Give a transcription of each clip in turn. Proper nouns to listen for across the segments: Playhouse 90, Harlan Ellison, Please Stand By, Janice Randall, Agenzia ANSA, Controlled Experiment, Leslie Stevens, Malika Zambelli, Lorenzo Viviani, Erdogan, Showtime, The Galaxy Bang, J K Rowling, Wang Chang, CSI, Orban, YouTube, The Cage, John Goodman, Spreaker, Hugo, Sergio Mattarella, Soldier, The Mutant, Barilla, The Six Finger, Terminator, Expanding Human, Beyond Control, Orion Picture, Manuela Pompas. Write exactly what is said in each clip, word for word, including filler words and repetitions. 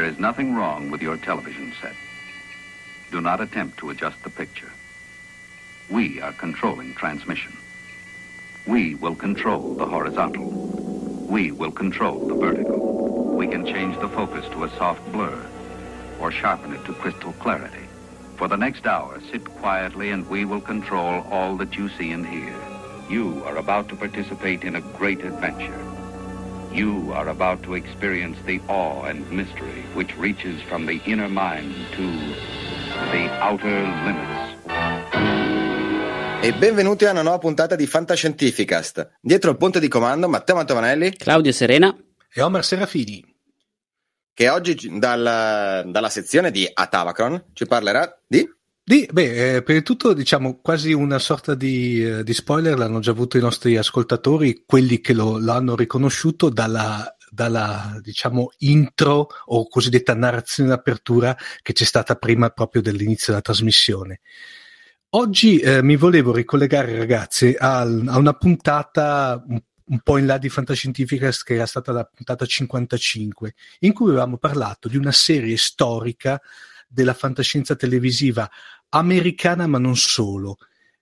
There is nothing wrong with your television set. Do not attempt to adjust the picture. We are controlling transmission. We will control the horizontal. We will control the vertical. We can change the focus to a soft blur or sharpen it to crystal clarity. For the next hour, sit quietly and we will control all that you see and hear. You are about to participate in a great adventure. You are about to experience the awe and mystery which reaches from the inner mind to the outer limits. E benvenuti a una nuova puntata di Fantascientificast. Dietro il ponte di comando Matteo Mantovanelli, Claudio Serena e Omar Serafini, che oggi dalla, dalla sezione di Atavacron ci parlerà di... Di, beh, eh, per tutto diciamo quasi una sorta di, eh, di spoiler, l'hanno già avuto i nostri ascoltatori, quelli che lo, lo hanno riconosciuto dalla, dalla diciamo intro o cosiddetta narrazione d'apertura che c'è stata prima proprio dell'inizio della trasmissione. Oggi eh, mi volevo ricollegare, ragazzi, a, a una puntata un, un po' in là di Fantascientificast, che era stata la puntata cinquantacinque, in cui avevamo parlato di una serie storica della fantascienza televisiva americana, ma non solo,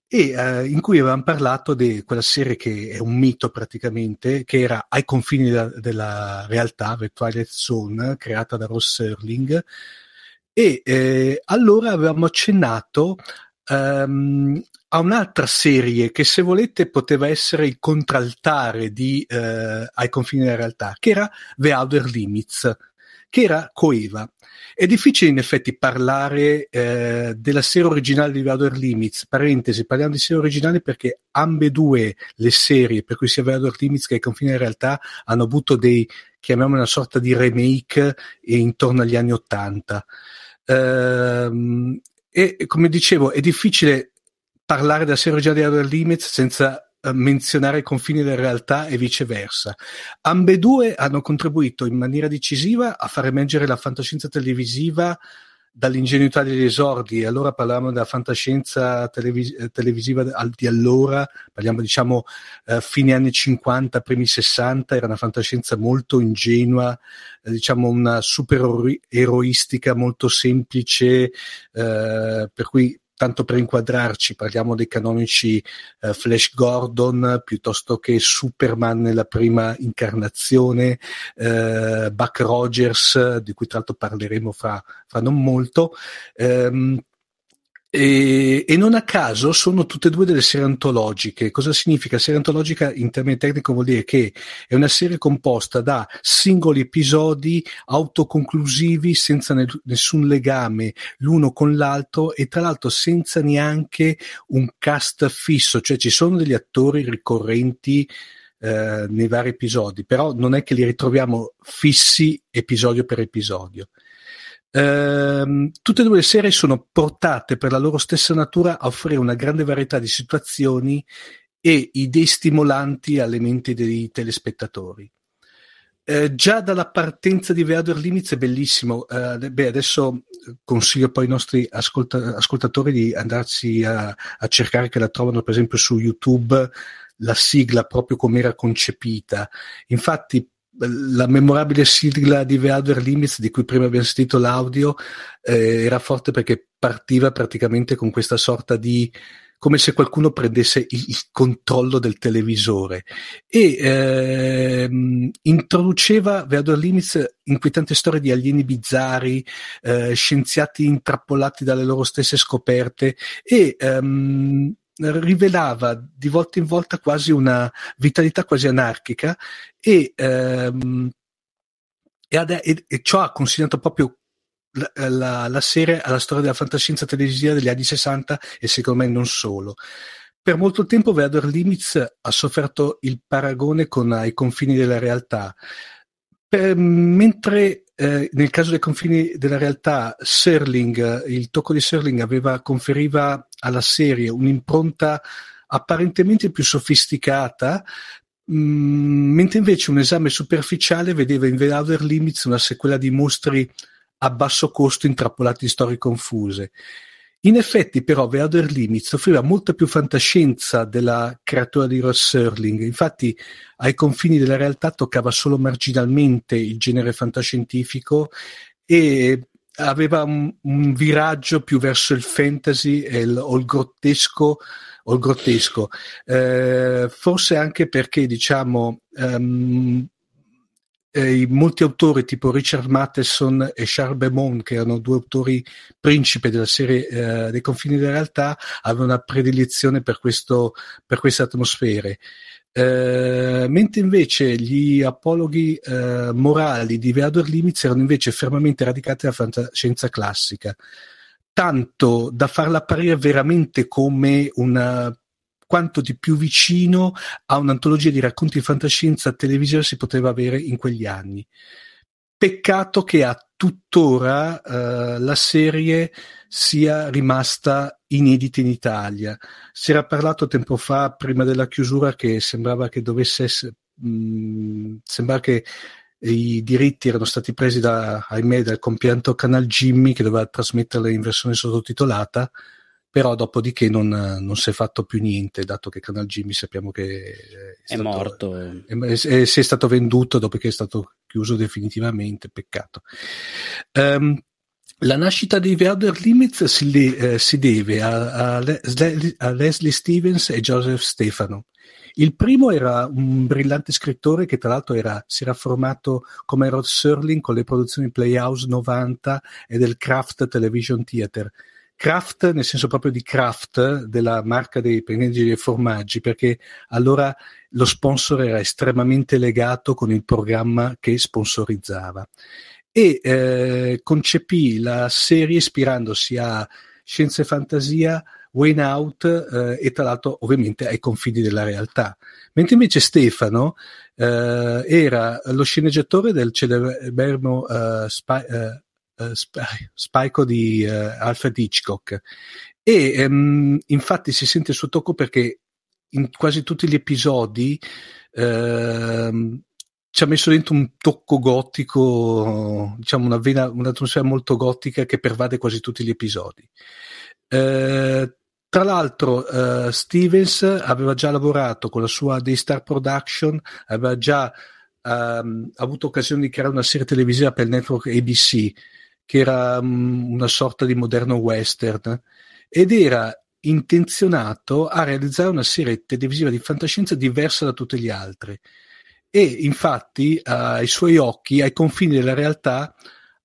e eh, in cui avevamo parlato di quella serie che è un mito praticamente, che era ai confini della, della realtà, The Twilight Zone, creata da Ross Serling, e eh, allora avevamo accennato um, a un'altra serie che, se volete, poteva essere il contraltare di eh, ai confini della realtà, che era The Outer Limits, che era coeva. È difficile in effetti parlare eh, della serie originale di The Outer Limits, parentesi, parliamo di serie originale perché ambedue le serie, per cui sia The Outer Limits che ai confini della realtà, hanno avuto dei, chiamiamo una sorta di remake eh, intorno agli anni ottanta. Ehm, e come dicevo, è difficile parlare della serie originale di The Outer Limits senza menzionare i confini della realtà e viceversa. Ambedue hanno contribuito in maniera decisiva a far emergere la fantascienza televisiva dall'ingenuità degli esordi. Allora parlavamo della fantascienza televis- televisiva di allora, parliamo diciamo eh, fine anni cinquanta, primi sessanta, era una fantascienza molto ingenua, eh, diciamo una supereroistica molto semplice, eh, per cui tanto per inquadrarci, parliamo dei canonici eh, Flash Gordon, piuttosto che Superman nella prima incarnazione, eh, Buck Rogers, di cui tra l'altro parleremo fra, fra non molto, ehm, E, e non a caso sono tutte e due delle serie antologiche. Cosa significa? Serie antologica in termini tecnici vuol dire che è una serie composta da singoli episodi autoconclusivi senza ne- nessun legame l'uno con l'altro, e tra l'altro senza neanche un cast fisso, cioè ci sono degli attori ricorrenti eh, nei vari episodi, però non è che li ritroviamo fissi episodio per episodio. Uh, tutte e due le serie sono portate per la loro stessa natura a offrire una grande varietà di situazioni e idee stimolanti alle menti dei telespettatori. Uh, già dalla partenza di The Outer Limits è bellissimo. Uh, beh, adesso consiglio poi ai nostri ascolta- ascoltatori di andarsi a, a cercare, che la trovano per esempio su YouTube, la sigla proprio come era concepita. Infatti la memorabile sigla di The Outer Limits, di cui prima abbiamo sentito l'audio, eh, era forte perché partiva praticamente con questa sorta di, come se qualcuno prendesse il, il controllo del televisore, e ehm, introduceva The Outer Limits inquietante storie di alieni bizzarri, eh, scienziati intrappolati dalle loro stesse scoperte, e ehm, rivelava di volta in volta quasi una vitalità quasi anarchica, e, ehm, e, ad, e, e ciò ha consegnato proprio la, la, la serie alla storia della fantascienza televisiva degli anni sessanta, e secondo me non solo. Per molto tempo The Outer Limits ha sofferto il paragone con Ai confini della realtà, per, mentre Eh, nel caso dei confini della realtà Serling, il tocco di Serling aveva, conferiva alla serie un'impronta apparentemente più sofisticata, mh, mentre invece un esame superficiale vedeva in The Outer Limits una sequela di mostri a basso costo intrappolati in storie confuse. In effetti però The Outer Limits offriva molta più fantascienza della creatura di Ross Serling. Infatti Ai confini della realtà toccava solo marginalmente il genere fantascientifico, e aveva un, un viraggio più verso il fantasy e il, o il grottesco, o il grottesco. Eh, forse anche perché, diciamo, um, eh, molti autori tipo Richard Matheson e Charles Beaumont, che erano due autori principe della serie eh, dei confini della realtà, avevano una predilezione per questo, per queste atmosfere. Uh, mentre invece gli apologhi uh, morali di The Outer Limits erano invece fermamente radicati nella fantascienza classica, tanto da farla apparire veramente come una quanto di più vicino a un'antologia di racconti di fantascienza televisiva si poteva avere in quegli anni. Peccato che a tuttora uh, la serie sia rimasta inedita in Italia. Si era parlato tempo fa, prima della chiusura, che sembrava che dovesse essere, mh, sembrava che i diritti erano stati presi da, ahimè, dal compianto Canal Jimmy, che doveva trasmetterla in versione sottotitolata, però dopodiché non, non si è fatto più niente, dato che Canal Jimmy sappiamo che è, è stato, morto è, è, si è stato venduto dopo che è stato chiuso definitivamente. Peccato. Um, la nascita di The Outer Limits si, le, eh, si deve a, a, Le, a Leslie Stevens e Joseph Stefano. Il primo era un brillante scrittore che tra l'altro era, si era formato come Ross Serling con le produzioni Playhouse novanta e del Kraft Television Theatre. Kraft nel senso proprio di Kraft, della marca dei panifici e formaggi, perché allora lo sponsor era estremamente legato con il programma che sponsorizzava, e eh, concepì la serie ispirandosi a scienza e fantasia, Way Out eh, e tra l'altro ovviamente ai confini della realtà. Mentre invece Stefano eh, era lo sceneggiatore del celebermo eh, Spy... Eh, Uh, sp- spaico di uh, Alfred Hitchcock, e um, infatti si sente il suo tocco perché in quasi tutti gli episodi uh, ci ha messo dentro un tocco gotico, diciamo una vena, un'atmosfera molto gotica che pervade quasi tutti gli episodi. Uh, tra l'altro uh, Stevens aveva già lavorato con la sua Daystar Production, aveva già um, avuto occasione di creare una serie televisiva per il network A B C, che era um, una sorta di moderno western, ed era intenzionato a realizzare una serie televisiva di fantascienza diversa da tutte le altre. E infatti uh, ai suoi occhi, ai confini della realtà,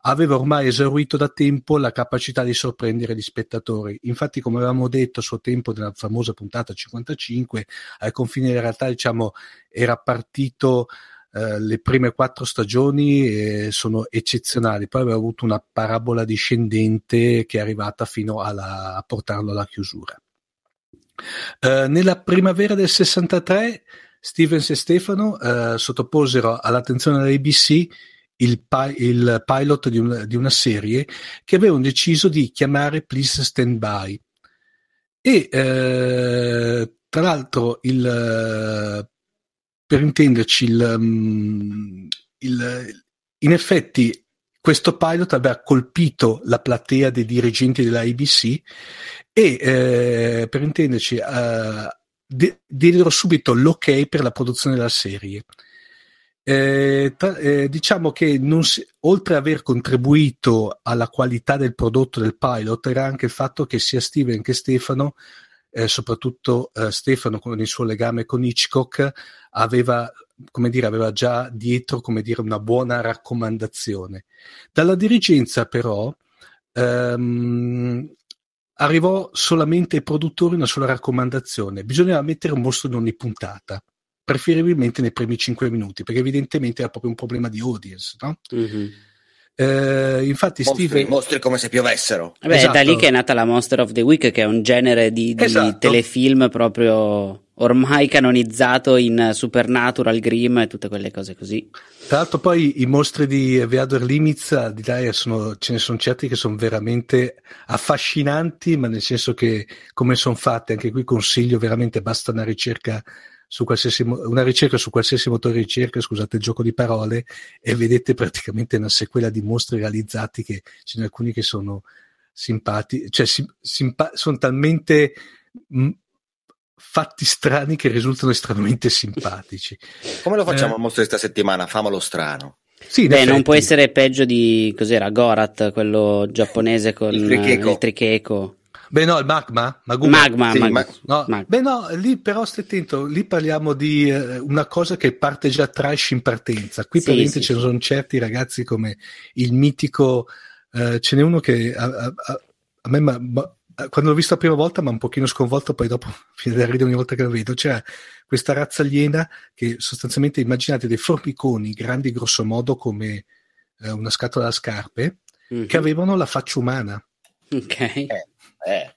aveva ormai esaurito da tempo la capacità di sorprendere gli spettatori. Infatti, come avevamo detto a suo tempo nella famosa puntata cinquantacinque, ai confini della realtà, diciamo, era partito... Uh, le prime quattro stagioni eh, sono eccezionali, poi aveva avuto una parabola discendente che è arrivata fino alla, a portarlo alla chiusura. Uh, nella primavera del sessantatré Stevens e Stefano uh, sottoposero all'attenzione dell'A B C il, pi- il pilot di, un, di una serie che avevano deciso di chiamare Please Stand By, e uh, tra l'altro il uh, per intenderci, il, il, in effetti questo pilot aveva colpito la platea dei dirigenti della A B C e, eh, per intenderci, eh, de- diedero subito l'ok per la produzione della serie. Eh, tra, eh, diciamo che non si, oltre ad aver contribuito alla qualità del prodotto del pilot, era anche il fatto che sia Steven che Stefano, Eh, soprattutto eh, Stefano con il suo legame con Hitchcock, aveva, come dire, aveva già dietro, come dire, una buona raccomandazione. Dalla dirigenza però ehm, arrivò solamente ai produttori una sola raccomandazione: bisognava mettere un mostro in ogni puntata, preferibilmente nei primi cinque minuti, perché evidentemente era proprio un problema di audience, no? Mm-hmm. Eh, infatti mostri, Steven... mostri come se piovessero. Beh, esatto. Da lì che è nata la Monster of the Week, che è un genere di, di esatto. telefilm proprio ormai canonizzato in Supernatural, Grimm e tutte quelle cose così. Tra l'altro poi i mostri di The Outer Limits di là sono, ce ne sono certi che sono veramente affascinanti, ma nel senso che come sono fatte, anche qui consiglio veramente, basta una ricerca su qualsiasi una ricerca su qualsiasi motore di ricerca, scusate il gioco di parole, e vedete praticamente una sequela di mostri realizzati, che ce ne sono alcuni che sono simpatici, cioè sim, simpa- sono talmente mh, fatti strani che risultano estremamente simpatici. Come lo facciamo eh, al mostro di questa settimana? Famolo strano. Sì, beh, non può essere peggio di cos'era Gorat, quello giapponese con il tricheco, il tricheco. Beh no, il magma, maguma. magma, sì, magma. No. magma. Beh no, lì però stai attento, lì parliamo di eh, una cosa che parte già trash in partenza. Qui sì, praticamente sì, ci sì. sono certi ragazzi come il mitico, eh, ce n'è uno che a, a, a me ma, ma, quando l'ho visto la prima volta mi ha un pochino sconvolto, poi dopo mi rido ogni volta che lo vedo. C'era questa razza aliena che sostanzialmente immaginate dei formiconi grandi grosso modo come eh, una scatola da scarpe, mm-hmm. che avevano la faccia umana. Ok. Eh. Eh.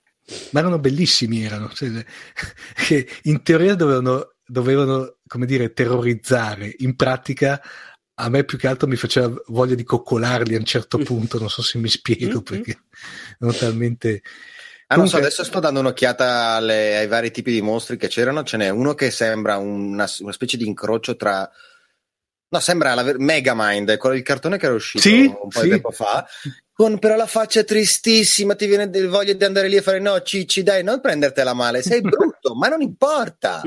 Ma erano bellissimi, erano cioè, che in teoria dovevano, dovevano come dire terrorizzare, in pratica a me più che altro mi faceva voglia di coccolarli a un certo punto, non so se mi spiego perché erano talmente... Ah, Comunque... non so, adesso sto dando un'occhiata alle, ai vari tipi di mostri che c'erano, ce n'è uno che sembra una, una specie di incrocio tra... No, sembra la ver- Megamind, quello del cartone che era uscito sì, un po' di sì. tempo fa, con però la faccia tristissima, ti viene del voglia di andare lì e fare no Cicci, dai, non prendertela male, sei brutto, ma non importa.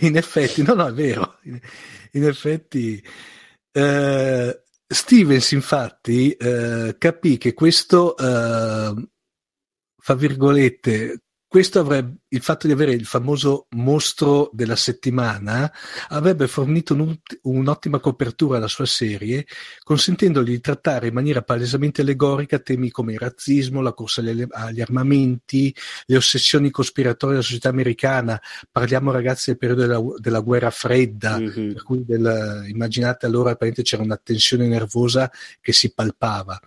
In effetti, no, no, è vero. In effetti, eh, Stevens infatti eh, capì che questo, eh, fra virgolette, questo avrebbe, il fatto di avere il famoso mostro della settimana avrebbe fornito un, un'ottima copertura alla sua serie, consentendogli di trattare in maniera palesemente allegorica temi come il razzismo, la corsa agli, agli armamenti, le ossessioni cospiratorie della società americana. Parliamo ragazzi del periodo della, della guerra fredda, mm-hmm. per cui del, immaginate allora apparentemente c'era una tensione nervosa che si palpava.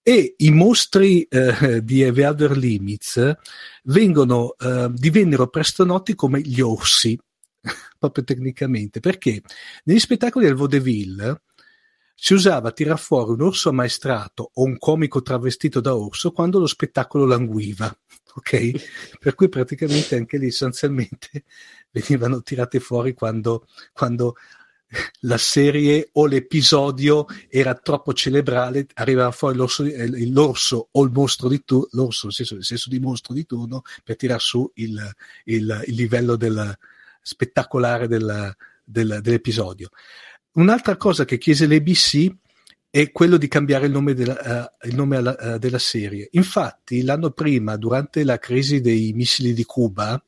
E i mostri eh, di The Outer Limits vengono, eh, divennero presto noti come gli orsi, proprio tecnicamente, perché negli spettacoli del vaudeville si usava tirar fuori un orso ammaestrato o un comico travestito da orso quando lo spettacolo languiva, ok? Per cui praticamente anche lì essenzialmente venivano tirate fuori quando... quando la serie o l'episodio era troppo celebrale, arrivava fuori l'orso, l'orso o il mostro di turno, l'orso nel senso, nel senso di mostro di turno, per tirar su il, il, il livello del, spettacolare del, del, dell'episodio. Un'altra cosa che chiese l'A B C è quello di cambiare il nome della, uh, il nome alla, uh, della serie. Infatti l'anno prima, durante la crisi dei missili di Cuba,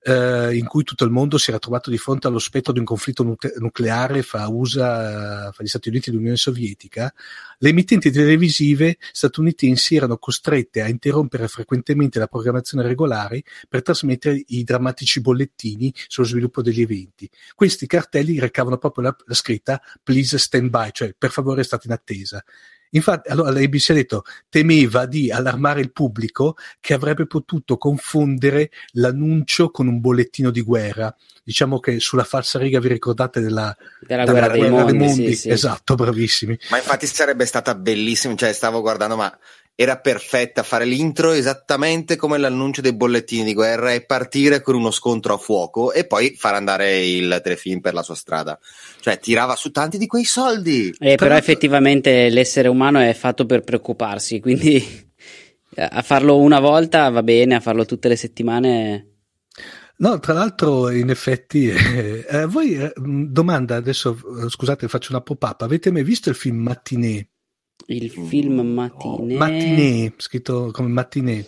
Uh, in cui tutto il mondo si era trovato di fronte allo spettro di un conflitto nucle- nucleare fra U S A, fra gli Stati Uniti e l'Unione Sovietica, le emittenti televisive statunitensi erano costrette a interrompere frequentemente la programmazione regolare per trasmettere i drammatici bollettini sullo sviluppo degli eventi. Questi cartelli recavano proprio la, la scritta Please Stand By, cioè per favore state in attesa. Infatti, allora l'A B C ha detto temeva di allarmare il pubblico che avrebbe potuto confondere l'annuncio con un bollettino di guerra. Diciamo che sulla falsa riga vi ricordate della, della, della guerra, guerra dei mondi? mondi. Sì, sì. Esatto, bravissimi. Ma infatti sarebbe stata bellissima, cioè stavo guardando, ma era perfetta fare l'intro esattamente come l'annuncio dei bollettini di guerra e partire con uno scontro a fuoco e poi far andare il telefilm per la sua strada. Cioè tirava su tanti di quei soldi. Eh, però per... effettivamente l'essere umano è fatto per preoccuparsi, quindi a farlo una volta va bene, a farlo tutte le settimane... No, tra l'altro in effetti eh, eh, voi eh, domanda adesso, eh, scusate faccio una pop-up, avete mai visto il film Matinée? Il film Matinée. Oh, Matinée, scritto come Matinée.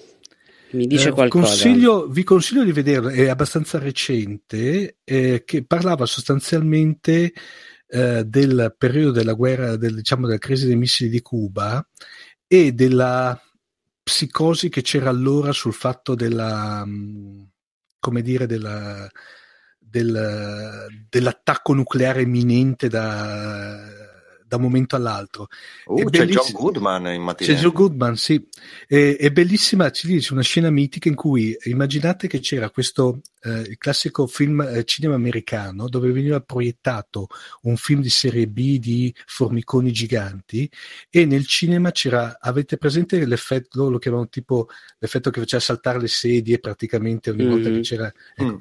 Mi dice eh, qualcosa. Consiglio, vi consiglio di vederlo, è abbastanza recente, eh, che parlava sostanzialmente eh, del periodo della guerra, del, diciamo della crisi dei missili di Cuba e della psicosi che c'era allora sul fatto della, come dire, della, della, dell'attacco nucleare imminente da... da un momento all'altro. Uh, c'è John Goodman in mattina. C'è John Goodman, sì. È, è bellissima, ci dice, una scena mitica in cui immaginate che c'era questo eh, il classico film eh, cinema americano dove veniva proiettato un film di serie B di formiconi giganti e nel cinema c'era, avete presente l'effetto, loro lo chiamavano tipo l'effetto che faceva saltare le sedie praticamente ogni mm-hmm. volta che c'era... Ecco. Mm.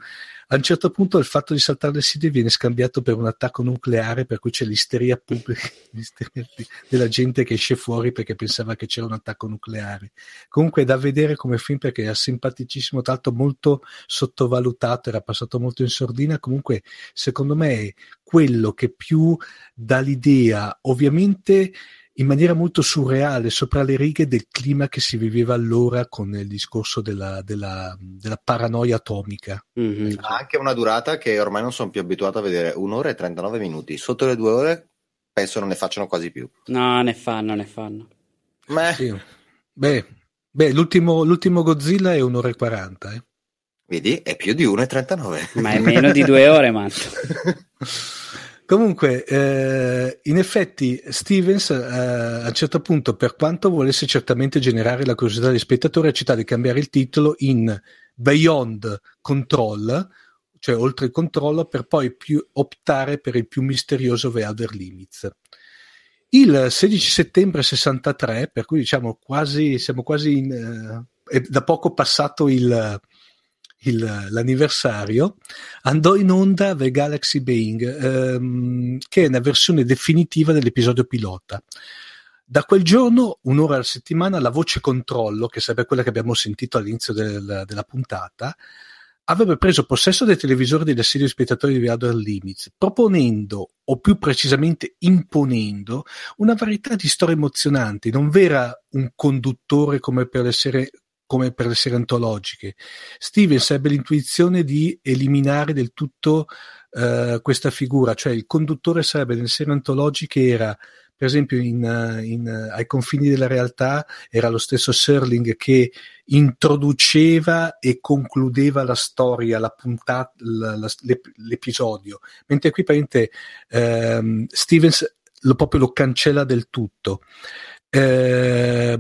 A un certo punto il fatto di saltare le sedie viene scambiato per un attacco nucleare, per cui c'è l'isteria pubblica, l'isteria della gente che esce fuori perché pensava che c'era un attacco nucleare. Comunque è da vedere come film perché è simpaticissimo, tra l'altro molto sottovalutato, era passato molto in sordina. Comunque secondo me è quello che più dà l'idea, ovviamente in maniera molto surreale, sopra le righe, del clima che si viveva allora con il discorso della, della, della paranoia atomica. Mm-hmm. Ha anche una durata che ormai non sono più abituato a vedere, un'ora e trentanove minuti. Sotto le due ore penso non ne facciano quasi più. No, ne fanno, ne fanno. Beh, sì. Beh, beh l'ultimo, l'ultimo Godzilla è un'ora e quaranta. Eh. Vedi, è più di un'ora e trentanove. Ma è meno di due ore, Matt. Comunque, eh, in effetti Stevens eh, a un certo punto, per quanto volesse certamente generare la curiosità degli spettatori, ha accettato di cambiare il titolo in Beyond Control, cioè oltre il controllo, per poi più optare per il più misterioso The Outer Limits. Il sedici settembre sessantatré, per cui diciamo quasi, siamo quasi in, eh, è da poco passato il... Il, l'anniversario, andò in onda The Galaxy Bang, ehm, che è una versione definitiva dell'episodio pilota. Da quel giorno, un'ora alla settimana, la voce controllo, che sarebbe quella che abbiamo sentito all'inizio del, della puntata, avrebbe preso possesso dei televisori degli assidui spettatori di The Outer Limits, proponendo, o più precisamente imponendo, una varietà di storie emozionanti. Non v'era un conduttore come per le serie come per le serie antologiche. Stevens ebbe l'intuizione di eliminare del tutto uh, questa figura, cioè il conduttore sarebbe nelle serie antologiche era, per esempio, in, uh, in, uh, ai confini della realtà, era lo stesso Serling che introduceva e concludeva la storia, la puntata, la, la, l'ep- l'episodio, mentre qui praticamente uh, Stevens lo proprio lo cancella del tutto. Uh,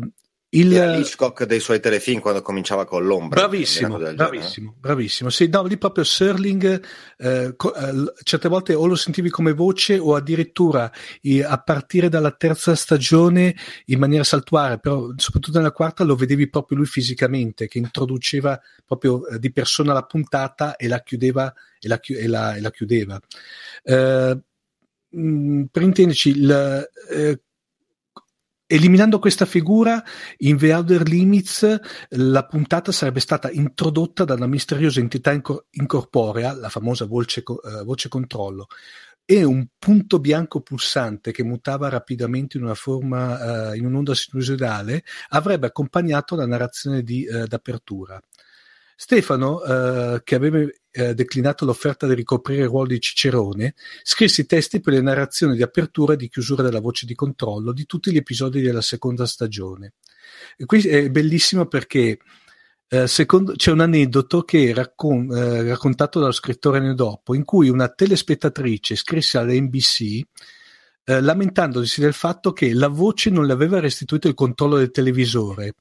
Il Hitchcock dei suoi telefilm quando cominciava con l'ombra, bravissimo, bravissimo, bravissimo. Sì, no, lì proprio Serling eh, co- eh, certe volte o lo sentivi come voce o addirittura eh, a partire dalla terza stagione in maniera saltuare, però soprattutto nella quarta lo vedevi proprio lui fisicamente che introduceva proprio eh, di persona la puntata e la chiudeva e la, chi- e la, e la chiudeva. Eh, mh, per intenderci, il eh, eliminando questa figura, in The Outer Limits la puntata sarebbe stata introdotta da una misteriosa entità incor- incorporea, la famosa voce, co- uh, voce controllo, e un punto bianco pulsante che mutava rapidamente in una forma, uh, in un'onda sinusoidale, avrebbe accompagnato la narrazione di, uh, d'apertura. Stefano, eh, che aveva eh, declinato l'offerta di ricoprire il ruolo di Cicerone, scrisse i testi per le narrazioni di apertura e di chiusura della voce di controllo di tutti gli episodi della seconda stagione. E qui è bellissimo perché eh, secondo, c'è un aneddoto che raccon- eh, raccontato dallo scrittore anni dopo, in cui una telespettatrice scrisse alla N B C Eh, lamentandosi del fatto che la voce non le aveva restituito il controllo del televisore,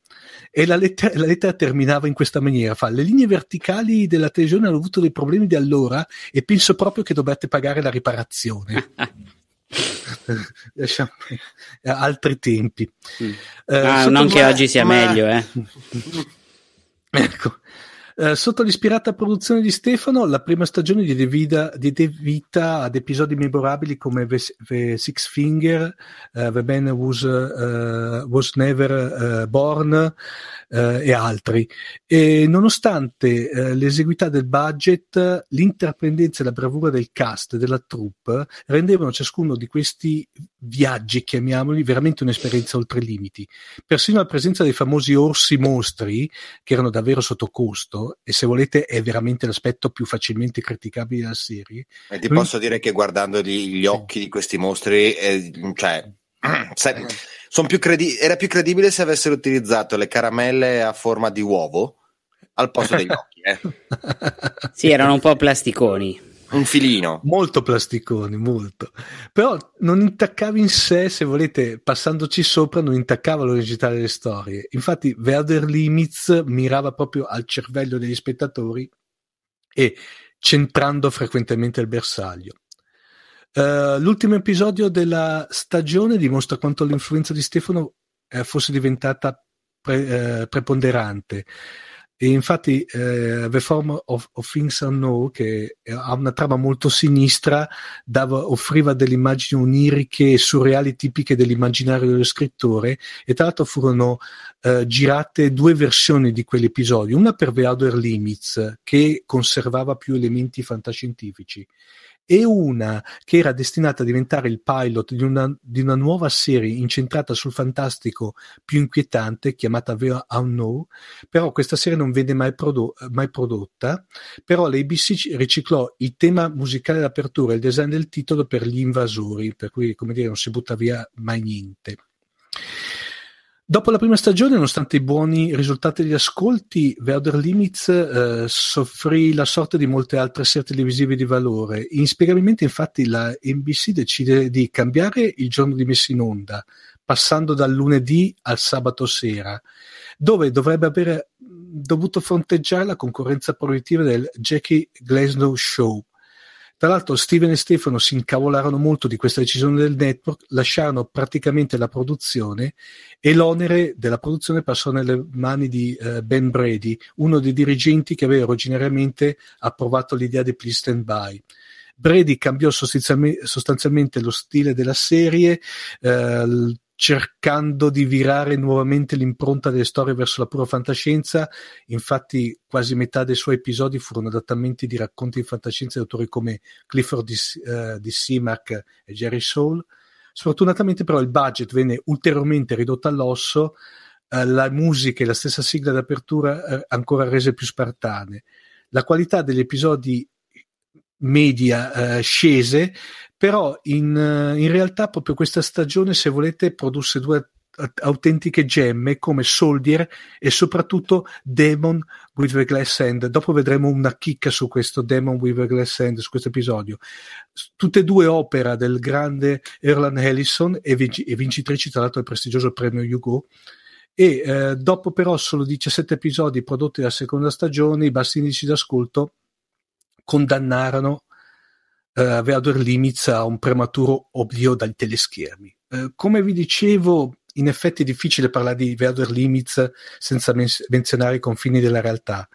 e la lettera, la lettera terminava in questa maniera, fa: le linee verticali della televisione hanno avuto dei problemi di allora e penso proprio che dovete pagare la riparazione. Lasciamo altri tempi. Mm. Eh, ah, non che ma... oggi sia ma... meglio, eh. Ecco. Uh, sotto l'ispirata produzione di Stefano, la prima stagione diede vita, diede vita ad episodi memorabili come The, The Six Finger, uh, The Man Was, uh, was Never uh, Born uh, e altri. E nonostante uh, l'esiguità del budget, l'intraprendenza e la bravura del cast e della troupe rendevano ciascuno di questi viaggi, chiamiamoli, veramente un'esperienza oltre limiti. Persino la presenza dei famosi orsi mostri, che erano davvero sotto costo, e se volete è veramente l'aspetto più facilmente criticabile della serie, e ti posso dire che guardando gli, gli occhi di questi mostri eh, cioè se, son più credi- era più credibile se avessero utilizzato le caramelle a forma di uovo al posto degli occhi eh. Sì, erano un po' plasticoni, un filino, molto plasticoni, molto, però non intaccava in sé, se volete, passandoci sopra non intaccava l'originalità delle storie. Infatti The Outer Limits mirava proprio al cervello degli spettatori e centrando frequentemente il bersaglio. Uh, l'ultimo episodio della stagione dimostra quanto l'influenza di Stefano eh, fosse diventata pre- eh, preponderante. E infatti eh, The Form of, of Things Unknown, che ha una trama molto sinistra, dava, offriva delle immagini oniriche e surreali tipiche dell'immaginario dello scrittore, e tra l'altro furono eh, girate due versioni di quell'episodio, una per The Outer Limits, che conservava più elementi fantascientifici, e una che era destinata a diventare il pilot di una, di una nuova serie incentrata sul fantastico più inquietante, chiamata The Unknown. Però questa serie non venne mai, prodo- mai prodotta, però l'A B C riciclò il tema musicale d'apertura e il design del titolo per Gli Invasori, per cui, come dire, non si butta via mai niente. Dopo la prima stagione, nonostante i buoni risultati degli ascolti, The Outer Limits eh, soffrì la sorte di molte altre serie televisive di valore. Inspiegabilmente, infatti, la N B C decide di cambiare il giorno di messa in onda, passando dal lunedì al sabato sera, dove dovrebbe avere dovuto fronteggiare la concorrenza proiettiva del Jackie Glasnow Show. Tra l'altro Steven e Stefano si incavolarono molto di questa decisione del network, lasciarono praticamente la produzione, e l'onere della produzione passò nelle mani di uh, Ben Brady, uno dei dirigenti che aveva originariamente approvato l'idea di Please Stand By. Brady cambiò sostanzialmente lo stile della serie, eh, cercando di virare nuovamente l'impronta delle storie verso la pura fantascienza. Infatti quasi metà dei suoi episodi furono adattamenti di racconti di fantascienza di autori come Clifford D. Uh, D. Simak e Jerry Saul. Sfortunatamente però il budget venne ulteriormente ridotto all'osso, uh, la musica e la stessa sigla d'apertura uh, ancora rese più spartane. La qualità degli episodi media uh, scese, però in, in realtà proprio questa stagione, se volete, produsse due autentiche gemme come Soldier e soprattutto Demon with a Glass Hand. Dopo vedremo una chicca su questo Demon with a Glass Hand, su questo episodio. Tutte e due opera del grande Harlan Ellison, e vincitrici tra l'altro del prestigioso premio Hugo. E eh, dopo però solo diciassette episodi prodotti dalla seconda stagione, i bassi indici d'ascolto condannarono Uh, The Outer Limits a un prematuro oblio dai teleschermi. Uh, come vi dicevo, in effetti è difficile parlare di The Outer Limits senza men- menzionare i confini della realtà.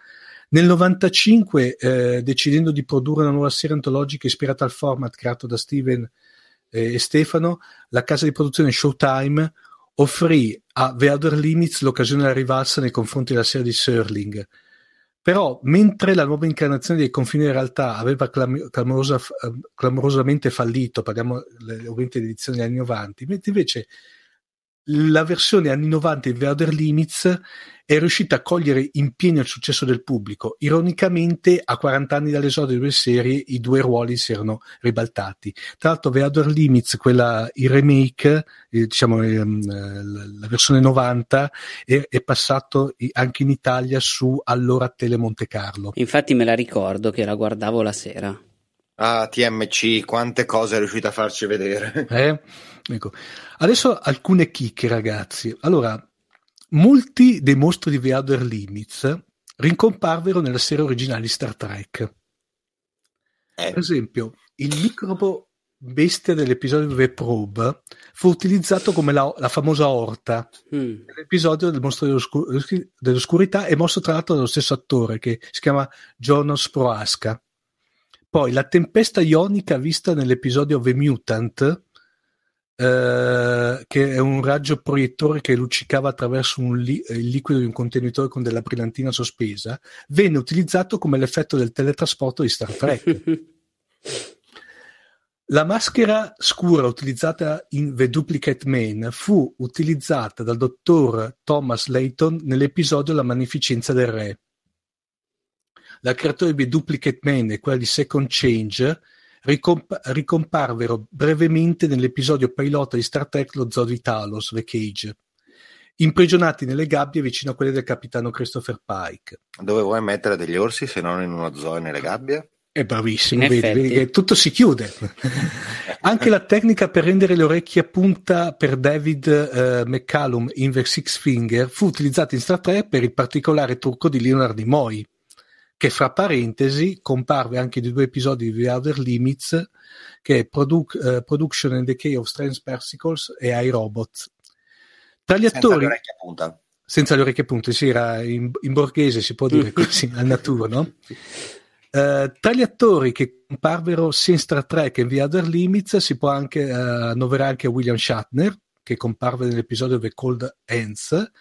Nel novantacinque, eh, decidendo di produrre una nuova serie antologica ispirata al format creato da Steven eh, e Stefano, la casa di produzione Showtime offrì a The Outer Limits l'occasione della rivalsa nei confronti della serie di Serling. Però, mentre la nuova incarnazione dei confini in realtà aveva clam- clamorosa, clamorosamente fallito, parliamo ovviamente di edizioni degli anni novanta, mentre invece la versione anni novanta di The Outer Limits è riuscita a cogliere in pieno il successo del pubblico. Ironicamente, a quaranta anni dall'esordio delle due serie, i due ruoli si erano ribaltati. Tra l'altro The Outer Limits, quella, il remake, eh, diciamo eh, la versione novanta, è, è passato anche in Italia su allora Tele Monte Carlo. Infatti me la ricordo che la guardavo la sera. Ah, T M C, quante cose è riuscita a farci vedere. Eh? Ecco. Adesso alcune chicche, ragazzi. Allora, molti dei mostri di The Outer Limits rincomparvero nella serie originale di Star Trek. Eh. Per esempio, il microbo bestia dell'episodio The Probe fu utilizzato come la, la famosa orta mm. nell'episodio del mostro dell'oscur- dell'oscurità, è mosso tra l'altro dallo stesso attore che si chiama Jonas Prohaska. Poi la tempesta ionica vista nell'episodio The Mutant, eh, che è un raggio proiettore che luccicava attraverso un li- il liquido di un contenitore con della brillantina sospesa, venne utilizzato come l'effetto del teletrasporto di Star Trek. La maschera scura utilizzata in The Duplicate Man fu utilizzata dal dottor Thomas Layton nell'episodio La Magnificenza del Re. La creazione di Duplicate Man e quella di Second Change ricomp- ricomparvero brevemente nell'episodio pilota di Star Trek Lo Zoo di Talos, The Cage, imprigionati nelle gabbie vicino a quelle del capitano Christopher Pike. Dove vuoi mettere degli orsi se non in uno zoo e nelle gabbie? È bravissimo, vedi, vedi che tutto si chiude. Anche la tecnica per rendere le orecchie a punta per David eh, McCallum in The Six Finger fu utilizzata in Star Trek per il particolare trucco di Leonard Nimoy, che fra parentesi comparve anche di due episodi di The Outer Limits, che è Produc- uh, Production and Decay of Strange Persicles e I, Robot. Tra gli attori senza le orecchie a punta. senza le orecchie punte, si era in, in borghese, si può dire così, al naturo, no? Uh, tra gli attori che comparvero sia in Star Trek che in The Outer Limits si può anche uh, annoverare anche William Shatner, che comparve nell'episodio The Cold Hands,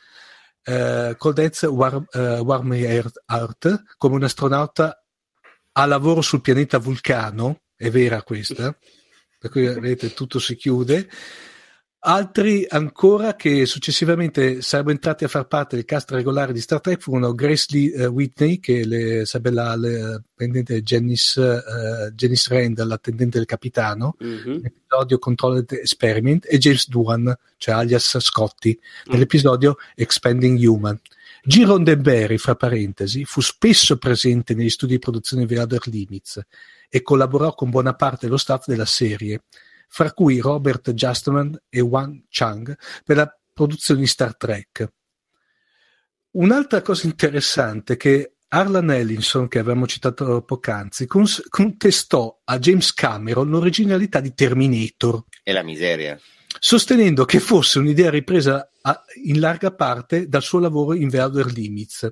uh, Cold Hands War, uh, Warm Heart, come un astronauta a lavoro sul pianeta Vulcano, è vera questa, per cui vedete tutto si chiude. Altri ancora che successivamente sarebbero entrati a far parte del cast regolare di Star Trek furono Grace Lee uh, Whitney, che le, sarebbe la le, pendente Janice, uh, Janice Randall, l'attendente del capitano, mm-hmm. nell'episodio Controlled Experiment, e James Doohan, cioè alias Scotty, nell'episodio Expanding Human. Gene Roddenberry, fra parentesi, fu spesso presente negli studi di produzione The Outer Limits e collaborò con buona parte dello staff della serie, fra cui Robert Justman e Wang Chang, per la produzione di Star Trek. Un'altra cosa interessante è che Harlan Ellison, che avevamo citato poc'anzi, cons- contestò a James Cameron l'originalità di Terminator. E la miseria. Sostenendo che fosse un'idea ripresa a- in larga parte dal suo lavoro in The Outer Limits.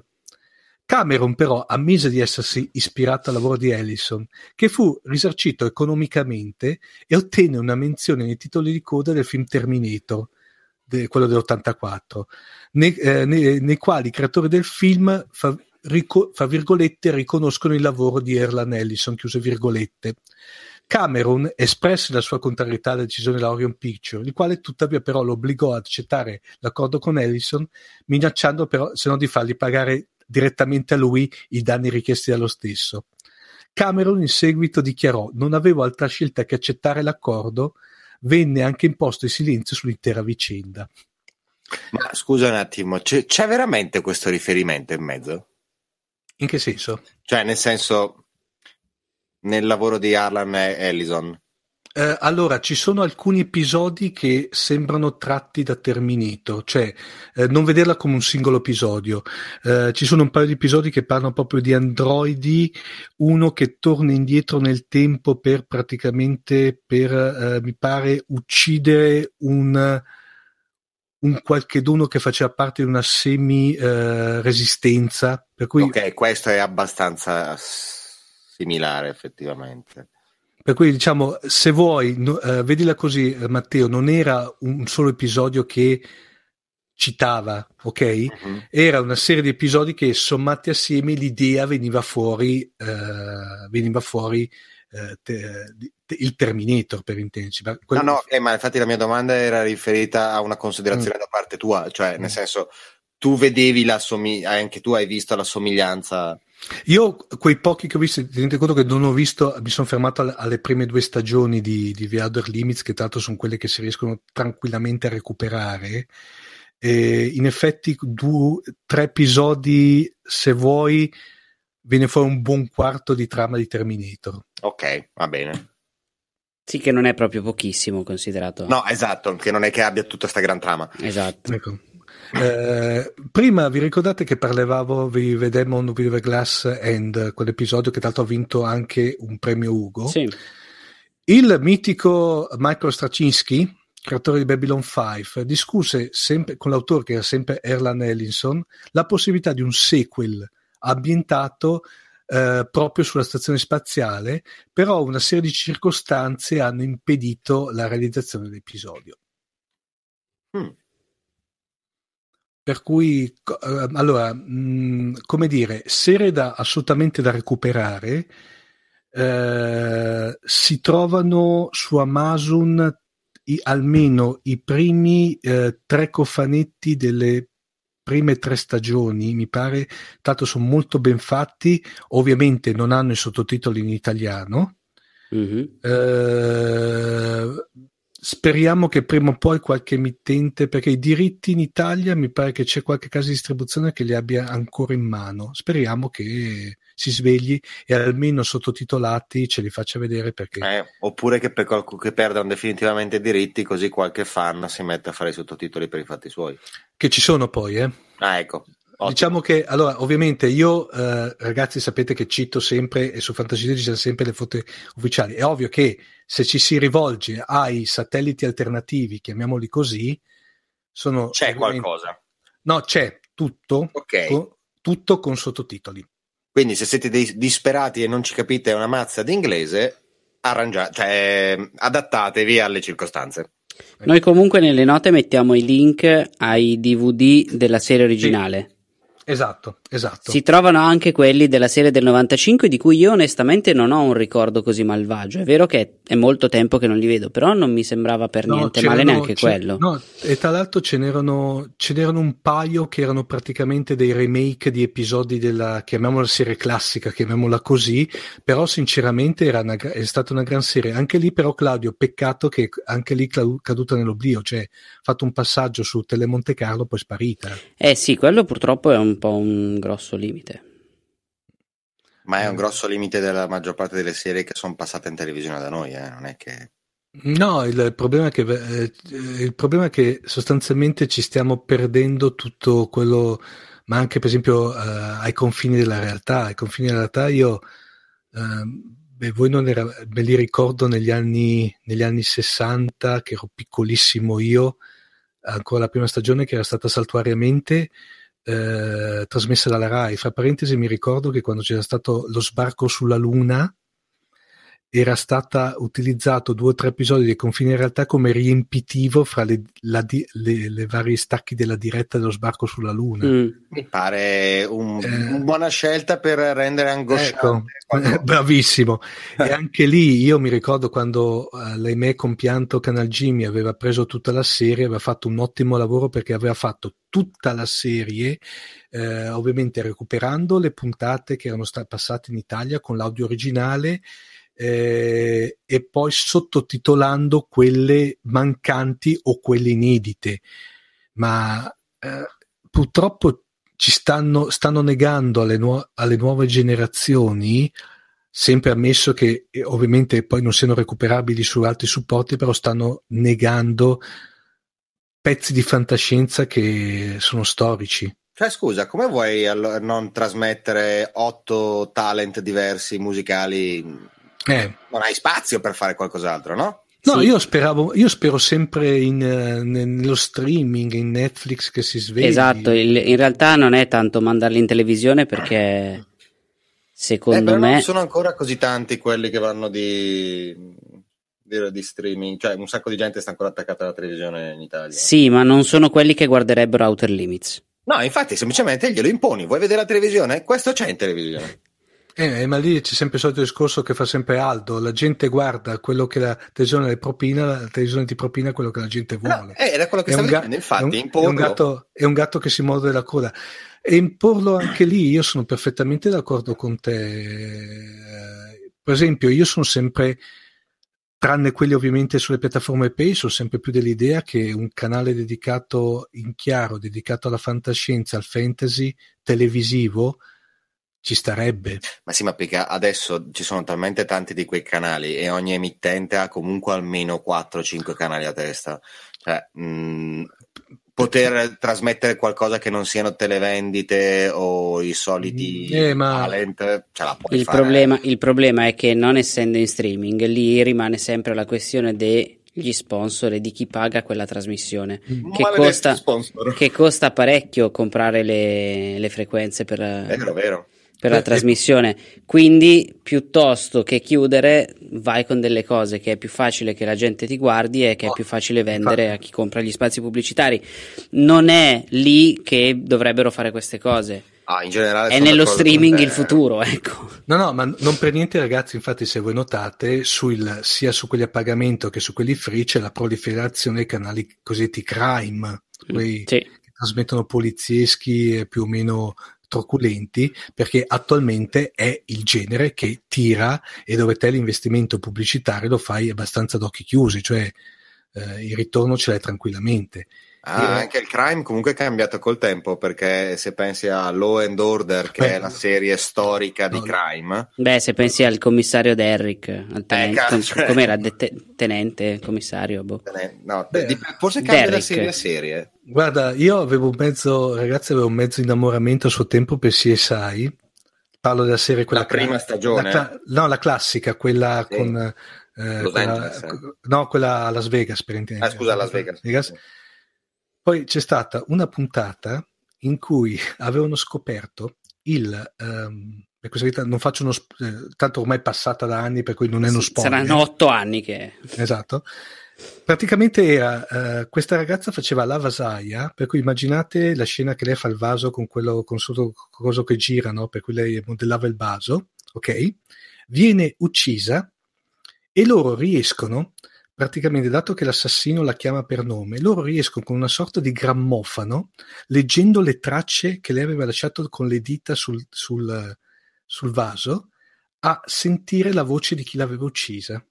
Cameron però ammise di essersi ispirato al lavoro di Ellison, che fu risarcito economicamente e ottenne una menzione nei titoli di coda del film Terminator, de, quello dell'ottantaquattro, nei, eh, nei, nei quali i creatori del film, fa, rico, fa virgolette, riconoscono il lavoro di Harlan Ellison, chiuse virgolette. Cameron espresse la sua contrarietà alla decisione della Orion Picture, il quale tuttavia però lo obbligò ad accettare l'accordo con Ellison, minacciando però se no di fargli pagare direttamente a lui i danni richiesti dallo stesso. Cameron in seguito dichiarò: non avevo altra scelta che accettare l'accordo, venne anche imposto il silenzio sull'intera vicenda. Ma scusa un attimo, c'è, c'è veramente questo riferimento in mezzo? In che senso? Cioè nel senso, nel lavoro di Harlan Ellison? Eh, allora, ci sono alcuni episodi che sembrano tratti da Terminator, cioè eh, non vederla come un singolo episodio. Eh, ci sono un paio di episodi che parlano proprio di androidi, uno che torna indietro nel tempo per praticamente, per eh, mi pare, uccidere un, un qualcheduno che faceva parte di una semi-resistenza. Eh, cui... Ok, questo è abbastanza similare effettivamente. Per cui diciamo, se vuoi, no, uh, vedila così, Matteo, non era un solo episodio che citava, ok? Uh-huh. Era una serie di episodi che sommati assieme l'idea veniva fuori, uh, veniva fuori uh, te, te, il Terminator, per intenderci. Ma quello... No, no, eh, ma infatti la mia domanda era riferita a una considerazione mm. da parte tua, cioè nel mm. senso, tu vedevi la somiglianza, anche tu hai visto la somiglianza... Io quei pochi che ho visto, tenete conto che non ho visto, mi sono fermato al, alle prime due stagioni di, di The Outer Limits, che tra l'altro sono quelle che si riescono tranquillamente a recuperare. E in effetti due, tre episodi, se vuoi, viene fuori un buon quarto di trama di Terminator. Ok, va bene. Sì, che non è proprio pochissimo considerato. No, esatto, che non è che abbia tutta sta gran trama. Esatto. Ecco. Eh, prima vi ricordate che parlavamo, vi vedemmo Demon with a Glass Hand, quell'episodio che tra l'altro ha vinto anche un premio Hugo. Sì. Il mitico Michael Straczynski, creatore di Babylon cinque, discusse sempre con l'autore, che era sempre Harlan Ellison, la possibilità di un sequel ambientato eh, proprio sulla stazione spaziale, però una serie di circostanze hanno impedito la realizzazione dell'episodio. Mm. Per cui, allora, mh, come dire, serie da, assolutamente da recuperare, eh, si trovano su Amazon i, almeno i primi eh, tre cofanetti delle prime tre stagioni, mi pare, tanto sono molto ben fatti, ovviamente non hanno i sottotitoli in italiano, mm-hmm. eh, speriamo che prima o poi qualche emittente, perché i diritti in Italia mi pare che c'è qualche casa di distribuzione che li abbia ancora in mano, speriamo che si svegli e almeno sottotitolati ce li faccia vedere, perché eh, oppure che, per qualcuno che perdano definitivamente i diritti, così qualche fan si mette a fare i sottotitoli per i fatti suoi, che ci sono poi eh ah ecco Ottimo. Diciamo che, allora, ovviamente io, eh, ragazzi, sapete che cito sempre, e su Fantascientificast ci sono sempre le foto ufficiali. È ovvio che se ci si rivolge ai satelliti alternativi, chiamiamoli così, sono... C'è qualcosa. No, c'è. tutto, okay. co- tutto con sottotitoli. Quindi se siete dei disperati e non ci capite una mazza di inglese, arrangiate, cioè, adattatevi alle circostanze. Noi comunque nelle note mettiamo i link ai D V D della serie originale. Sì. Esatto, esatto. Si trovano anche quelli della serie del novantacinque, di cui io onestamente non ho un ricordo così malvagio. È vero che è molto tempo che non li vedo, però non mi sembrava per no, niente male neanche quello. No, e tra l'altro ce n'erano, ce n'erano un paio che erano praticamente dei remake di episodi della, chiamiamola serie classica, chiamiamola così, però sinceramente era una, è stata una gran serie. Anche lì però, Claudio, peccato che anche lì caduta nell'oblio, cioè fatto un passaggio su Tele Monte Carlo poi sparita. Eh sì, quello purtroppo è un po' un grosso limite, ma è un grosso limite della maggior parte delle serie che sono passate in televisione da noi, eh? Non è che no, il problema è che eh, il problema è che sostanzialmente ci stiamo perdendo tutto quello, ma anche per esempio eh, ai confini della realtà ai confini della realtà io eh, beh, voi non era, me li ricordo negli anni negli anni sessanta, che ero piccolissimo io, ancora la prima stagione che era stata saltuariamente Eh, trasmessa dalla Rai. Fra parentesi, mi ricordo che quando c'era stato lo sbarco sulla Luna era stata utilizzato due o tre episodi dei confini in realtà come riempitivo fra le, la, le, le varie stacchi della diretta dello sbarco sulla Luna. Mm. Mi pare un, eh, una buona scelta per rendere angosciante. Ecco, bravissimo. E anche lì io mi ricordo quando eh, l'ahimè compianto Canal G mi aveva preso tutta la serie, aveva fatto un ottimo lavoro perché aveva fatto tutta la serie, eh, ovviamente recuperando le puntate che erano state passate in Italia con l'audio originale, Eh, e poi sottotitolando quelle mancanti o quelle inedite, ma eh, purtroppo ci stanno, stanno negando alle, nu- alle nuove generazioni, sempre ammesso che eh, ovviamente poi non siano recuperabili su altri supporti, però stanno negando pezzi di fantascienza che sono storici. Cioè, scusa, come vuoi all- non trasmettere otto talent diversi musicali? Eh. Non hai spazio per fare qualcos'altro, no? No, sì. io speravo, io spero sempre in, uh, nello streaming, in Netflix che si svegli. Esatto, il, in realtà non è tanto mandarli in televisione perché secondo eh, me non sono ancora così tanti quelli che vanno di, di, di streaming, cioè un sacco di gente sta ancora attaccata alla televisione in Italia. Sì, ma non sono quelli che guarderebbero Outer Limits. No, infatti semplicemente glielo imponi, vuoi vedere la televisione? Questo c'è in televisione. Eh, ma lì c'è sempre il solito discorso che fa sempre Aldo: la gente guarda quello che la televisione le propina, la televisione ti propina quello che la gente vuole. No, era quello che stavo ga- dicendo, infatti, è un, è, un gatto, è un gatto che si morde la coda. E imporlo anche lì, io sono perfettamente d'accordo con te. Per esempio, io sono sempre, tranne quelli ovviamente sulle piattaforme pay, sono sempre più dell'idea che un canale dedicato in chiaro, dedicato alla fantascienza, al fantasy televisivo, ci starebbe. Ma sì, ma perché adesso ci sono talmente tanti di quei canali e ogni emittente ha comunque almeno quattro cinque canali a testa, cioè mh, poter trasmettere qualcosa che non siano televendite o i soliti eh, ma... talent, ce la puoi il fare. Problema, il problema è che non essendo in streaming lì rimane sempre la questione degli sponsor e di chi paga quella trasmissione, mm. che, costa, che costa parecchio comprare le, le frequenze per vero, vero. per la trasmissione, quindi piuttosto che chiudere vai con delle cose che è più facile che la gente ti guardi e che è più facile vendere a chi compra gli spazi pubblicitari. Non è lì che dovrebbero fare queste cose. Ah, in generale è nello streaming il futuro, ecco. No, no, ma non per niente, ragazzi. Infatti, se voi notate, sul, sia su quelli a pagamento che su quelli free c'è la proliferazione dei canali cosiddetti crime, quelli sì. che trasmettono polizieschi più o meno truculenti, perché attualmente è il genere che tira e dove te l'investimento pubblicitario lo fai abbastanza ad occhi chiusi, cioè eh, il ritorno ce l'hai tranquillamente. Ah, Io... anche il crime comunque è cambiato col tempo, perché se pensi a Law and Order, che beh, è la serie storica no, di crime, beh, se pensi al commissario Derrick, al tenente, eh, cioè... com'era det- tenente commissario boh. Tenen- no, beh, forse cambia Derrick. Da serie a serie. Guarda, io avevo un mezzo, ragazzi, avevo un mezzo innamoramento a suo tempo per C S I. Parlo della serie quella la prima cl- stagione. La cla- no, la classica, quella sì. con eh, quella, no, quella a Las Vegas per intendere. Ah, scusa, Las Vegas. Vegas. Sì. Poi c'è stata una puntata in cui avevano scoperto il... Um, per questa vita non faccio uno sp- tanto ormai è passata da anni, per cui non è uno spoiler. Saranno otto anni che... Esatto. Praticamente era, uh, questa ragazza faceva la vasaia, per cui immaginate la scena che lei fa il vaso con quello con sotto coso che gira, no? Per cui lei modellava il vaso, ok? Viene uccisa e loro riescono, praticamente dato che l'assassino la chiama per nome, loro riescono con una sorta di grammofano, leggendo le tracce che lei aveva lasciato con le dita sul, sul, sul vaso, a sentire la voce di chi l'aveva uccisa.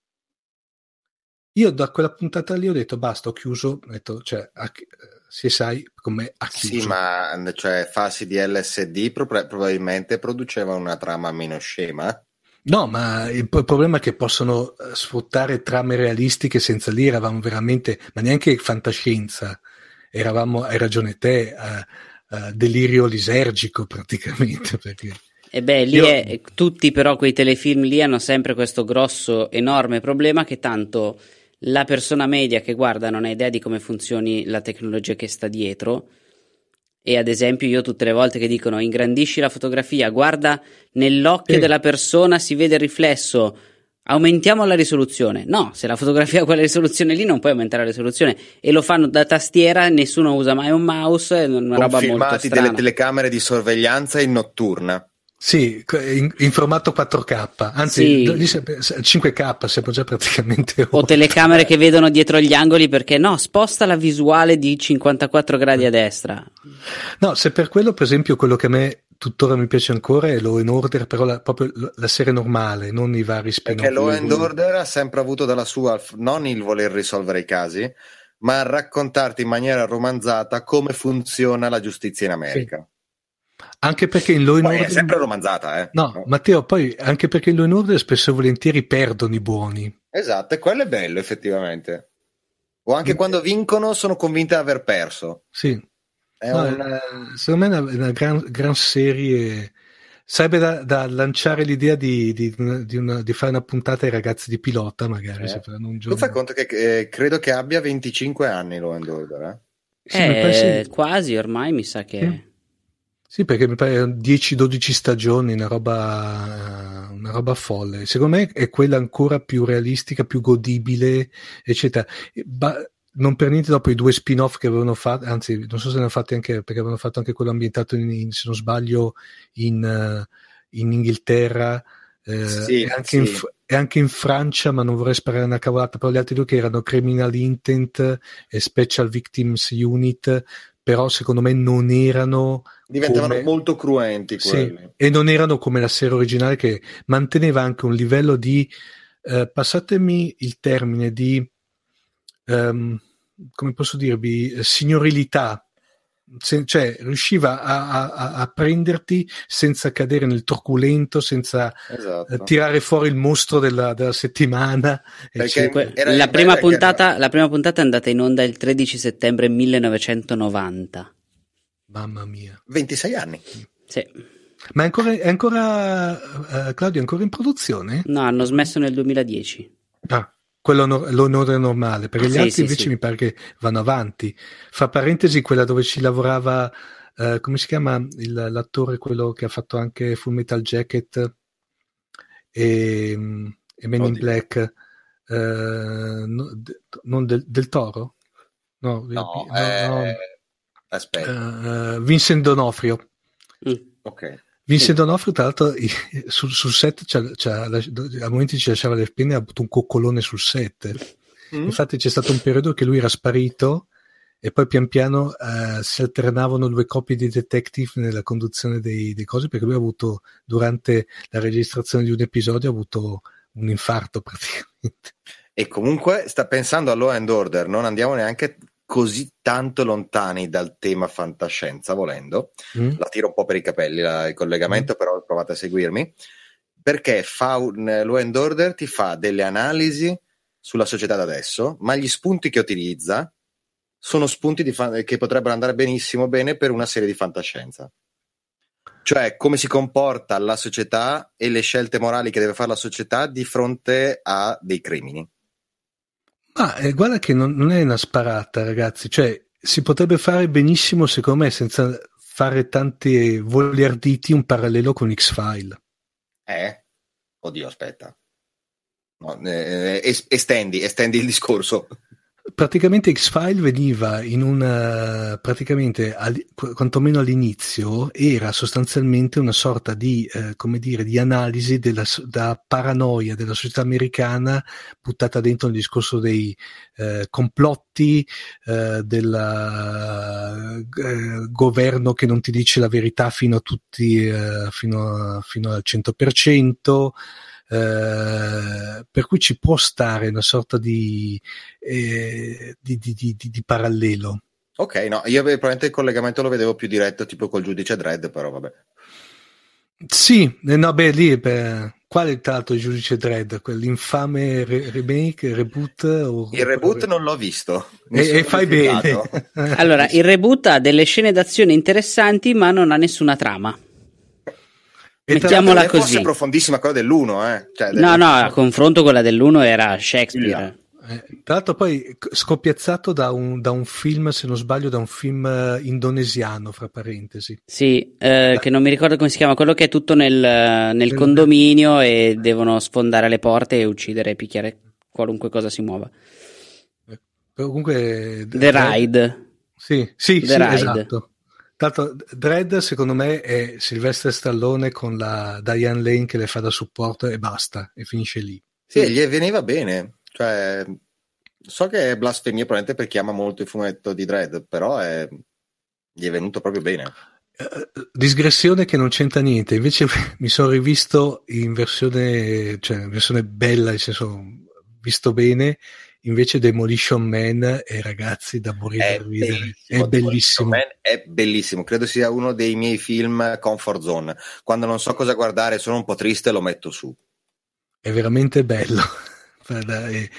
Io da quella puntata lì ho detto basta, ho chiuso, ho detto, cioè, a, se sai come ha chiuso. Sì, ma cioè, fasi di L S D pro- probabilmente produceva una trama meno scema. No, ma il, il problema è che possono sfruttare trame realistiche senza lì, eravamo veramente, ma neanche fantascienza, eravamo, hai ragione te, uh, uh, delirio lisergico praticamente, perché... E beh, lì Io... è, tutti però quei telefilm lì hanno sempre questo grosso, enorme problema che tanto la persona media che guarda non ha idea di come funzioni la tecnologia che sta dietro. E ad esempio io tutte le volte che dicono ingrandisci la fotografia, guarda nell'occhio eh. della persona si vede il riflesso, aumentiamo la risoluzione. No, se la fotografia ha quella risoluzione lì non puoi aumentare la risoluzione, e lo fanno da tastiera, nessuno usa mai un mouse, è una Con roba molto strana. Filmati delle telecamere di sorveglianza in notturna. Sì, in, in formato quattro K, anzi sì. cinque K siamo già praticamente otto. O telecamere che vedono dietro gli angoli perché no, sposta la visuale di cinquantaquattro gradi a destra. No, se per quello, per esempio, quello che a me tuttora mi piace ancora è Law and Order, però la, proprio la serie normale, non i vari spin-off. Perché Law and Order ha sempre avuto dalla sua, non il voler risolvere i casi, ma raccontarti in maniera romanzata come funziona la giustizia in America. Sì. Anche perché in Law and Order è sempre romanzata, eh? No, Matteo, poi anche perché in Law and Order spesso e volentieri perdono i buoni. Esatto, e quello è bello effettivamente. O anche e... quando vincono sono convinti di aver perso. Sì. È no, una... Secondo me è una, una gran, gran serie. Sarebbe da, da lanciare l'idea di, di, di, una, di fare una puntata ai ragazzi di Pilota, magari. Eh. Se un tu fai conto che eh, credo che abbia venticinque anni Law and Order, eh? Sì, eh, pensi... quasi ormai mi sa che... Mm. Sì, perché mi pare dieci dodici stagioni, una roba una roba folle. Secondo me è quella ancora più realistica, più godibile, eccetera. Ma non per niente dopo i due spin-off che avevano fatto, anzi non so se ne hanno fatti anche, perché avevano fatto anche quello ambientato, in, in, se non sbaglio, in, in Inghilterra, eh, sì, e, anche sì. in, e anche in Francia, ma non vorrei sparare una cavolata, però gli altri due che erano Criminal Intent e Special Victims Unit, però secondo me non erano... Diventavano come... molto cruenti quelli. Sì, e non erano come la serie originale, che manteneva anche un livello di, eh, passatemi il termine, di, um, come posso dirvi, signorilità. Se, cioè riusciva a, a, a prenderti senza cadere nel truculento, senza esatto. eh, tirare fuori il mostro della, della settimana. Perché era la, prima puntata, era... la prima puntata è andata in onda il tredici settembre millenovecentonovanta. Mamma mia, ventisei anni. Sì. Ma è ancora, è ancora uh, Claudio, è ancora in produzione? No, hanno smesso nel duemiladieci. Ah, quello no, l'onore normale, perché gli sì, altri sì, invece sì. mi pare che vanno avanti. Fra parentesi, quella dove ci lavorava uh, come si chiama il, l'attore, quello che ha fatto anche Full Metal Jacket e, e Men in Black, uh, no, de, non del, del Toro? No, no, no, eh, no. Aspetta. Uh, Vincent D'Onofrio. Mm. Ok. Vincent D'Onofrio, tra l'altro, sul, sul set c'ha, c'ha, a momenti ci lasciava le penne, ha avuto un coccolone sul set. Mm. Infatti c'è stato un periodo che lui era sparito e poi pian piano uh, si alternavano due coppie di detective nella conduzione dei, dei cose, perché lui ha avuto, durante la registrazione di un episodio, ha avuto un infarto praticamente. E comunque sta pensando a Law and Order, non andiamo neanche così tanto lontani dal tema fantascienza, volendo. Mm. La tiro un po' per i capelli la, il collegamento, mm. però provate a seguirmi, perché fa un, Law and Order ti fa delle analisi sulla società d'adesso, ma gli spunti che utilizza sono spunti di fan- che potrebbero andare benissimo bene per una serie di fantascienza. Cioè, come si comporta la società e le scelte morali che deve fare la società di fronte a dei crimini. Ah, eh, guarda che non, non è una sparata, ragazzi, cioè si potrebbe fare benissimo secondo me senza fare tante voli arditi un parallelo con X-File. Eh? Oddio, aspetta. No, eh, es- estendi, estendi il discorso. Praticamente X-File veniva in una, praticamente al, quantomeno all'inizio era sostanzialmente una sorta di eh, come dire di analisi della da paranoia della società americana buttata dentro nel discorso dei eh, complotti, eh, del eh, governo che non ti dice la verità fino a tutti eh, fino a, fino al cento per cento. Uh, per cui ci può stare una sorta di, eh, di, di, di, di parallelo. Ok, no, io probabilmente il collegamento lo vedevo più diretto, tipo col Giudice Dredd, però vabbè. Sì, no, beh, lì, beh, quale tra l'altro il Giudice Dredd? Quell'infame re- remake, reboot? O... Il reboot non l'ho visto. E, e fai bene. Allora, il reboot ha delle scene d'azione interessanti, ma non ha nessuna trama. E mettiamola così. Forse è profondissima quella dell'uno, eh? Cioè, del... no, no, a confronto quella dell'uno era Shakespeare. Eh, tra l'altro poi scopiazzato da un, da un film, se non sbaglio, da un film indonesiano, fra parentesi. Sì, eh, ah. che non mi ricordo come si chiama, quello che è tutto nel, nel, nel... condominio e ah. devono sfondare le porte e uccidere e picchiare qualunque cosa si muova. Eh, comunque The Ride. Sì, sì, The sì Ride. Esatto. Tanto Dredd secondo me è Sylvester Stallone con la Diane Lane che le fa da supporto e basta, e finisce lì. Sì, gli veniva bene, cioè so che è blasfemia probabilmente perché ama molto il fumetto di Dredd, però è... gli è venuto proprio bene. Uh, digressione che non c'entra niente, invece mi sono rivisto in versione, cioè in versione bella, nel senso visto bene, invece Demolition Man e eh, ragazzi da morire da ridere, è bellissimo. Man è bellissimo, credo sia uno dei miei film comfort zone, quando non so cosa guardare, sono un po' triste, lo metto su, è veramente bello. Guarda, è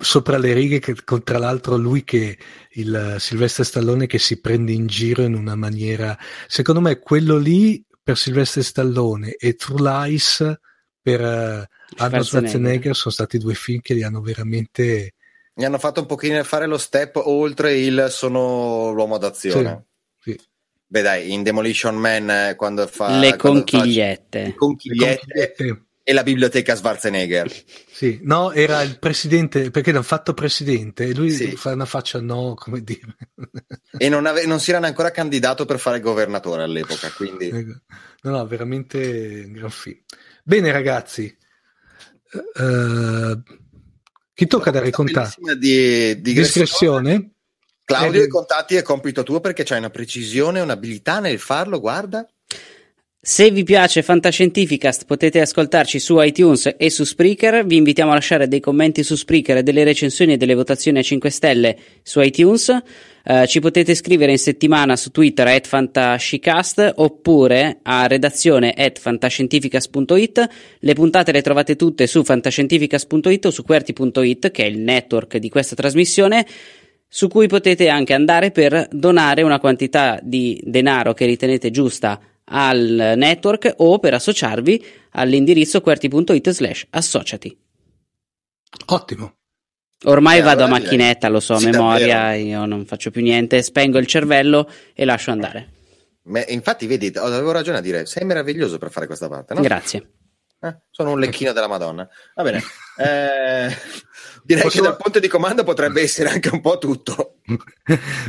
sopra le righe, che, con, tra l'altro lui che il Sylvester Stallone che si prende in giro in una maniera, secondo me quello lì per Sylvester Stallone e True Lies per uh, Arnold Schwarzenegger sono stati due film che li hanno veramente... Mi hanno fatto un pochino fare lo step oltre il sono l'uomo d'azione. Sì, sì. Beh dai, in Demolition Man quando fa... Le quando conchigliette. Fa, le conchigliette, le conchigliette. E la biblioteca Schwarzenegger. Sì, no, era il presidente, perché l'hanno fatto presidente e lui sì. fa una faccia no, come dire. E non, ave, non si era ancora candidato per fare governatore all'epoca, quindi... No, no, veramente un gran film. Bene ragazzi. Uh, Chi tocca dare i contatti? Di, di discrezione. Claudio, eh, i contatti è compito tuo perché c'hai una precisione, un'abilità nel farlo, guarda. Se vi piace Fantascientificast potete ascoltarci su iTunes e su Spreaker, vi invitiamo a lasciare dei commenti su Spreaker, delle recensioni e delle votazioni a cinque stelle su iTunes, eh, ci potete scrivere in settimana su Twitter at Fantascicast oppure a redazione at fantascientificast punto it, le puntate le trovate tutte su fantascientificast punto it o su qwerty punto it che è il network di questa trasmissione, su cui potete anche andare per donare una quantità di denaro che ritenete giusta al network o per associarvi all'indirizzo qwerty punto it slash associati. Ottimo. Ormai eh, vado allora a macchinetta, direi. Lo so, a sì, memoria, davvero. Io non faccio più niente, spengo il cervello e lascio andare. Ma infatti vedi, avevo ragione a dire, sei meraviglioso per fare questa parte, no? Grazie. Eh, sono un lecchino della Madonna. Va bene. Eh, direi Posso... che dal ponte di comando potrebbe essere anche un po' tutto.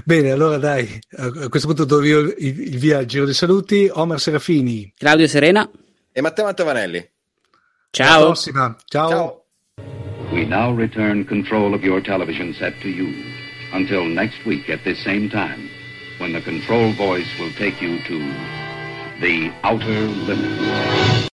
Bene, allora dai, a questo punto do io il via al giro dei saluti. Omar Serafini, Claudio Serena e Matteo Mantovanelli. Ciao. Alla prossima. Ciao. Ciao. We now return control of your television set to you until next week at this same time when the control voice will take you to The Outer Limits.